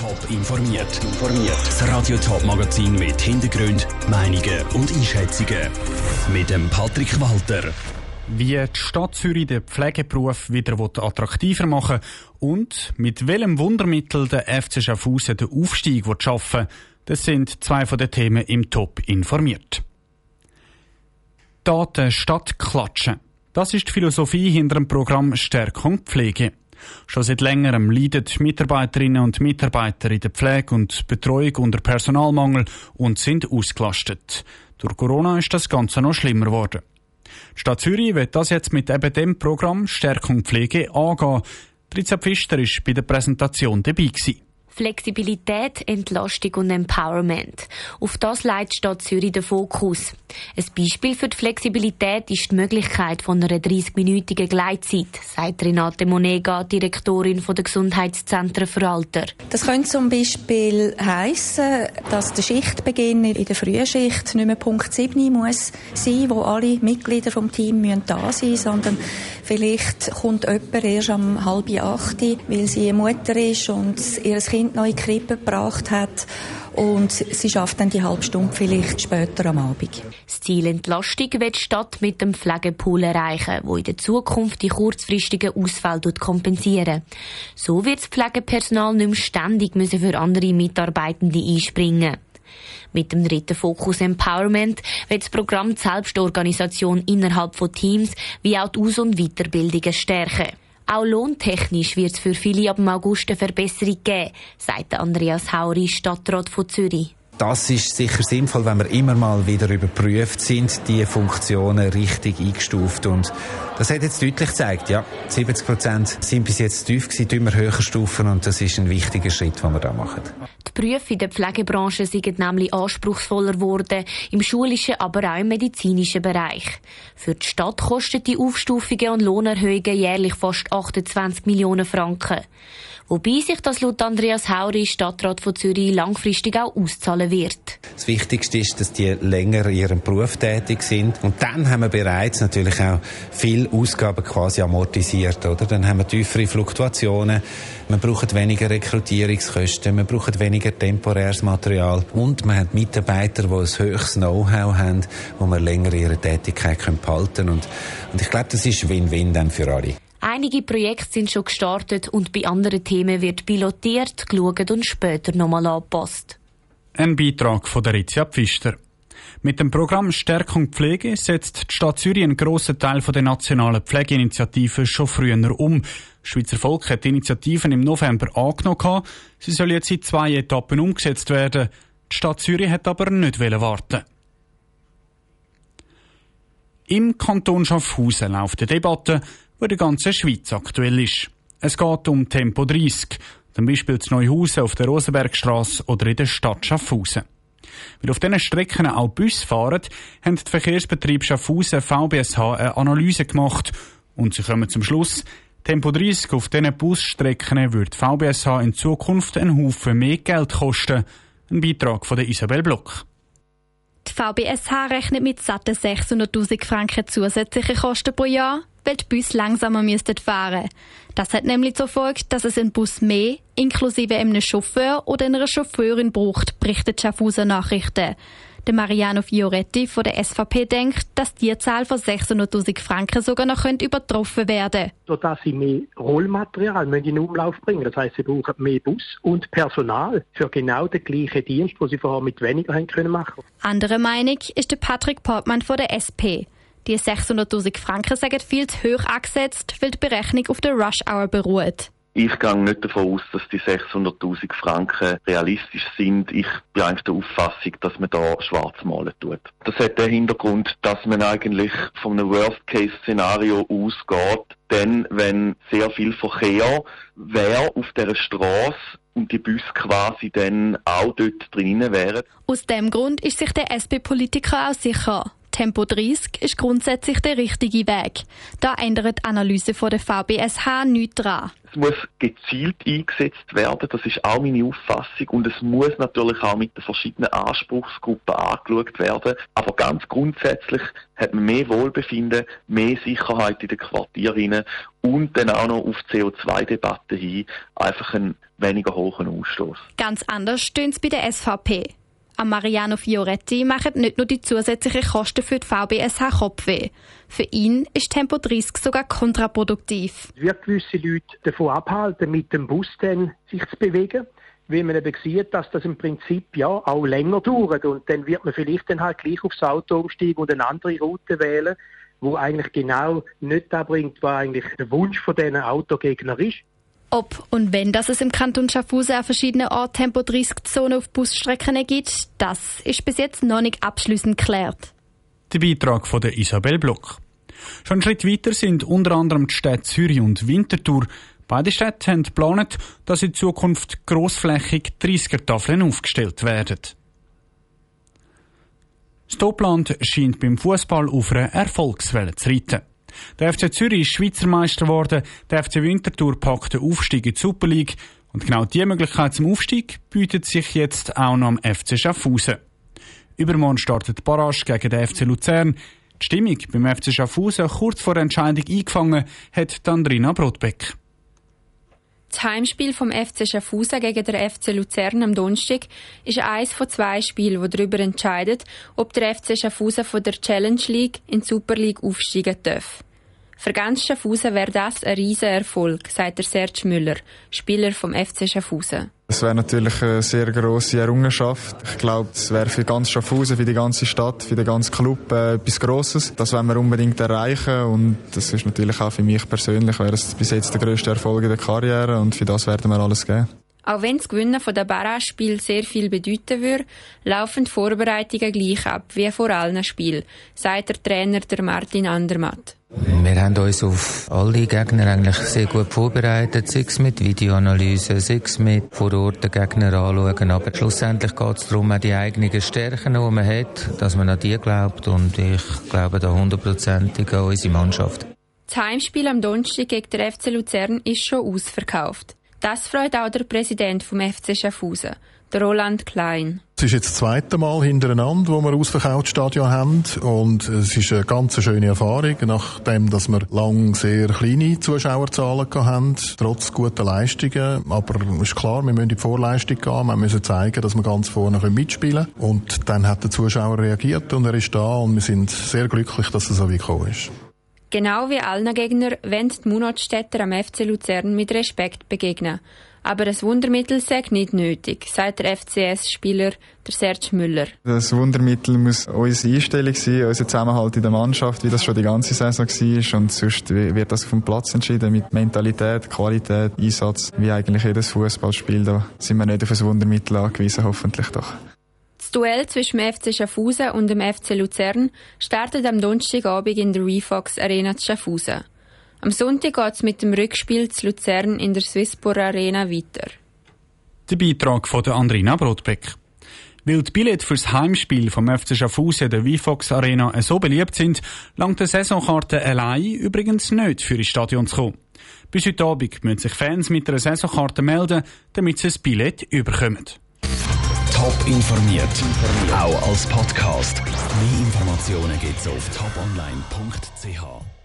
Top informiert. Das Radio Top Magazin mit Hintergründen, Meinungen und Einschätzungen. Mit dem Patrick Walter. Wie die Stadt Zürich den Pflegeberuf wieder attraktiver machen will und mit welchem Wundermittel der FC Schaffhausen den Aufstieg schaffen will, das sind zwei von den Themen im Top informiert. Daten statt Klatschen. Das ist die Philosophie hinter dem Programm Stärkung Pflege. Schon seit Längerem leiden Mitarbeiterinnen und Mitarbeiter in der Pflege und Betreuung unter Personalmangel und sind ausgelastet. Durch Corona ist das Ganze noch schlimmer geworden. Die Stadt Zürich will das jetzt mit eben dem Programm Stärkung Pflege angehen. Tirzah Pfister war bei der Präsentation dabei. Flexibilität, Entlastung und Empowerment. Auf das legt die Stadt Zürich den Fokus. Ein Beispiel für die Flexibilität ist die Möglichkeit von einer 30-minütigen Gleitzeit, sagt Renate Monega, Direktorin der Gesundheitszentren für Alter. Das könnte zum Beispiel heissen, dass der Schichtbeginn in der Frühschicht nicht mehr Punkt 7 muss sein, wo alle Mitglieder des Teams da sein müssen, sondern vielleicht kommt jemand erst um 7:30, weil sie eine Mutter ist und ihr Kind noch in die Krippe gebracht hat und sie schafft dann die halbe Stunde vielleicht später am Abend. Das Ziel Entlastung wird die Stadt mit dem Pflegepool erreichen, wo in der Zukunft die kurzfristigen Ausfälle kompensieren. So wird das Pflegepersonal nicht mehr ständig müssen für andere Mitarbeitende einspringen. Mit dem dritten Fokus Empowerment wird das Programm die Selbstorganisation innerhalb von Teams wie auch die Aus- und Weiterbildungen stärken. Auch lohntechnisch wird es für viele ab August eine Verbesserung geben, sagt Andreas Hauri, Stadtrat von Zürich. Das ist sicher sinnvoll, wenn wir immer mal wieder überprüft sind, die Funktionen richtig eingestuft. Und das hat jetzt deutlich gezeigt, ja, 70% sind bis jetzt tief gewesen, tun wir höher stufen und das ist ein wichtiger Schritt, den wir da machen. Die Berufe in der Pflegebranche sind nämlich anspruchsvoller geworden, im schulischen, aber auch im medizinischen Bereich. Für die Stadt kosten die Aufstufungen und Lohnerhöhungen jährlich fast 28 Millionen Franken. Wobei sich das laut Andreas Hauri, Stadtrat von Zürich, langfristig auch auszahlen wird. Das Wichtigste ist, dass die länger in ihrem Beruf tätig sind. Und dann haben wir bereits natürlich auch viele Ausgaben quasi amortisiert, oder? Dann haben wir tiefere Fluktuationen, wir brauchen weniger Rekrutierungskosten, wir brauchen weniger temporäres Material und wir haben Mitarbeiter, die ein höchstes Know-how haben, wo wir länger ihre Tätigkeit behalten können. Und ich glaube, das ist Win-Win dann für alle. Einige Projekte sind schon gestartet und bei anderen Themen wird pilotiert, geschaut und später nochmal angepasst. Ein Beitrag von der Rizia Pfister. Mit dem Programm Stärkung Pflege setzt die Stadt Zürich einen grossen Teil der nationalen Pflegeinitiative schon früher um. Das Schweizer Volk hat die Initiativen im November angenommen. Sie sollen jetzt in 2 Etappen umgesetzt werden. Die Stadt Zürich hat aber nicht warten. Im Kanton Schaffhausen läuft die Debatte, die in der ganzen Schweiz aktuell ist. Es geht um Tempo 30, zum Beispiel in Neuhausen auf der Rosenbergstrasse oder in der Stadt Schaffhausen. Weil auf diesen Strecken auch Busse fahren, haben der Verkehrsbetrieb Schaffhausen VBSH eine Analyse gemacht und sie kommen zum Schluss, Tempo 30 auf diesen Busstrecken würde VBSH in Zukunft einen Haufen mehr Geld kosten. Ein Beitrag von Isabel Block. Die VBSH rechnet mit satten 600'000 Franken zusätzliche Kosten pro Jahr, weil die Busse langsamer fahren müssten. Das hat nämlich zur Folge, dass es einen Bus mehr, inklusive einem Chauffeur oder einer Chauffeurin braucht, berichtet Schaffhauser Nachrichten. Der Mariano Fioretti von der SVP denkt, dass die Zahl von 600'000 Franken sogar noch übertroffen werden könnte. Sodass sie mehr Rollmaterial in den Umlauf bringen müssen. Das heisst, sie brauchen mehr Bus und Personal für genau den gleichen Dienst, den sie vorher mit weniger machen können. Andere Meinung ist der Patrick Portmann von der SP. Die 600'000 Franken sagen viel zu hoch angesetzt, weil die Berechnung auf der Rush-Hour beruht. Ich gehe nicht davon aus, dass die 600'000 Franken realistisch sind. Ich bin eigentlich der Auffassung, dass man da schwarz malen tut. Das hat den Hintergrund, dass man eigentlich von einem Worst-Case-Szenario ausgeht, denn wenn sehr viel Verkehr wäre auf dieser Strasse und die Busse quasi dann auch dort drinnen wären. Aus diesem Grund ist sich der SP-Politiker auch sicher. Tempo 30 ist grundsätzlich der richtige Weg. Da ändert die Analyse von der VBSH nichts dran. Es muss gezielt eingesetzt werden, das ist auch meine Auffassung. Und es muss natürlich auch mit den verschiedenen Anspruchsgruppen angeschaut werden. Aber ganz grundsätzlich hat man mehr Wohlbefinden, mehr Sicherheit in den Quartieren und dann auch noch auf CO2-Debatten hin einfach einen weniger hohen Ausstoß. Ganz anders stehen es bei der SVP. An Mariano Fioretti machen nicht nur die zusätzlichen Kosten für die VBSH Kopfweh. Für ihn ist Tempo 30 sogar kontraproduktiv. Es wird gewisse Leute davon abhalten, mit dem Bus dann sich zu bewegen, weil man eben sieht, dass das im Prinzip ja auch länger dauert. Und dann wird man vielleicht dann halt gleich aufs Auto umsteigen und eine andere Route wählen, die eigentlich genau nicht da bringt, was eigentlich der Wunsch von diesen Autogegnern ist. Ob und wenn das es im Kanton Schaffhausen an verschiedenen Orten Tempo 30-Zonen auf Busstrecken gibt, das ist bis jetzt noch nicht abschliessend geklärt. Der Beitrag von der Isabel Block. Schon einen Schritt weiter sind unter anderem die Städte Zürich und Winterthur. Beide Städte haben geplant, dass in Zukunft grossflächig 30er-Tafeln aufgestellt werden. Das Topland scheint beim Fußball auf eine Erfolgswelle zu reiten. Der FC Zürich ist Schweizer Meister geworden, der FC Winterthur packt den Aufstieg in die Super League und genau diese Möglichkeit zum Aufstieg bietet sich jetzt auch noch am FC Schaffhausen. Übermorgen startet die Barrage gegen den FC Luzern. Die Stimmung beim FC Schaffhausen kurz vor der Entscheidung eingefangen hat Andrina Brodbeck. Das Heimspiel vom FC Schaffhausen gegen den FC Luzern am Donnerstag ist eines von zwei Spielen, die darüber entscheidet, ob der FC Schaffhausen von der Challenge League in die Super League aufsteigen darf. Für ganz Schaffhausen wäre das ein riesen Erfolg, sagt der Serge Müller, Spieler vom FC Schaffhausen. Es wäre natürlich eine sehr grosse Errungenschaft. Ich glaube, es wäre für ganz Schaffhausen, für die ganze Stadt, für den ganzen Club etwas Grosses. Das wollen wir unbedingt erreichen und das ist natürlich auch für mich persönlich, wäre es bis jetzt der grösste Erfolg in der Karriere und für das werden wir alles geben. Auch wenn das Gewinnen der Barrage-Spiel sehr viel bedeuten würde, laufen die Vorbereitungen gleich ab, wie vor allen Spielen, sagt der Trainer der Martin Andermatt. Wir haben uns auf alle Gegner eigentlich sehr gut vorbereitet, sei es mit Videoanalyse, sei es mit vor Ort den Gegner anschauen. Aber schlussendlich geht es darum, die eigenen Stärken, die man hat, dass man an die glaubt. Und ich glaube da 100% an unsere Mannschaft. Das Heimspiel am Donnerstag gegen den FC Luzern ist schon ausverkauft. Das freut auch der Präsident vom FC Schaffhausen, der Roland Klein. Es ist jetzt das zweite Mal hintereinander, wo wir ausverkauftes Stadion haben und es ist eine ganz schöne Erfahrung, nachdem dass wir lange sehr kleine Zuschauerzahlen hatten, trotz guter Leistungen. Aber es ist klar, wir müssen in die Vorleistung gehen, wir müssen zeigen, dass wir ganz vorne mitspielen können. Und dann hat der Zuschauer reagiert und er ist da und wir sind sehr glücklich, dass es so wie gekommen ist. Genau wie allen Gegner wollen die Munotstädter am FC Luzern mit Respekt begegnen. Aber das Wundermittel sei nicht nötig, sagt der FCS-Spieler Serge Müller. Das Wundermittel muss unsere Einstellung sein, unser Zusammenhalt in der Mannschaft, wie das schon die ganze Saison war. Und sonst wird das auf dem Platz entschieden mit Mentalität, Qualität, Einsatz, wie eigentlich jedes Fußballspiel. Da sind wir nicht auf ein Wundermittel angewiesen, hoffentlich doch. Das Duell zwischen dem FC Schaffhausen und dem FC Luzern startet am Donnerstagabend in der VFox Arena zu Schaffhausen. Am Sonntag geht es mit dem Rückspiel zu Luzern in der Swisspor Arena weiter. Der Beitrag von Andrina Brodbeck. Weil die Billette für das Heimspiel vom FC Schaffhausen in der VFox Arena so beliebt sind, langt die Saisonkarte allein übrigens nicht für das Stadion zu kommen. Bis heute Abend müssen sich Fans mit einer Saisonkarte melden, damit sie das Billett überkommen. Top informiert, auch als Podcast. Mehr Informationen gibt's auf toponline.ch.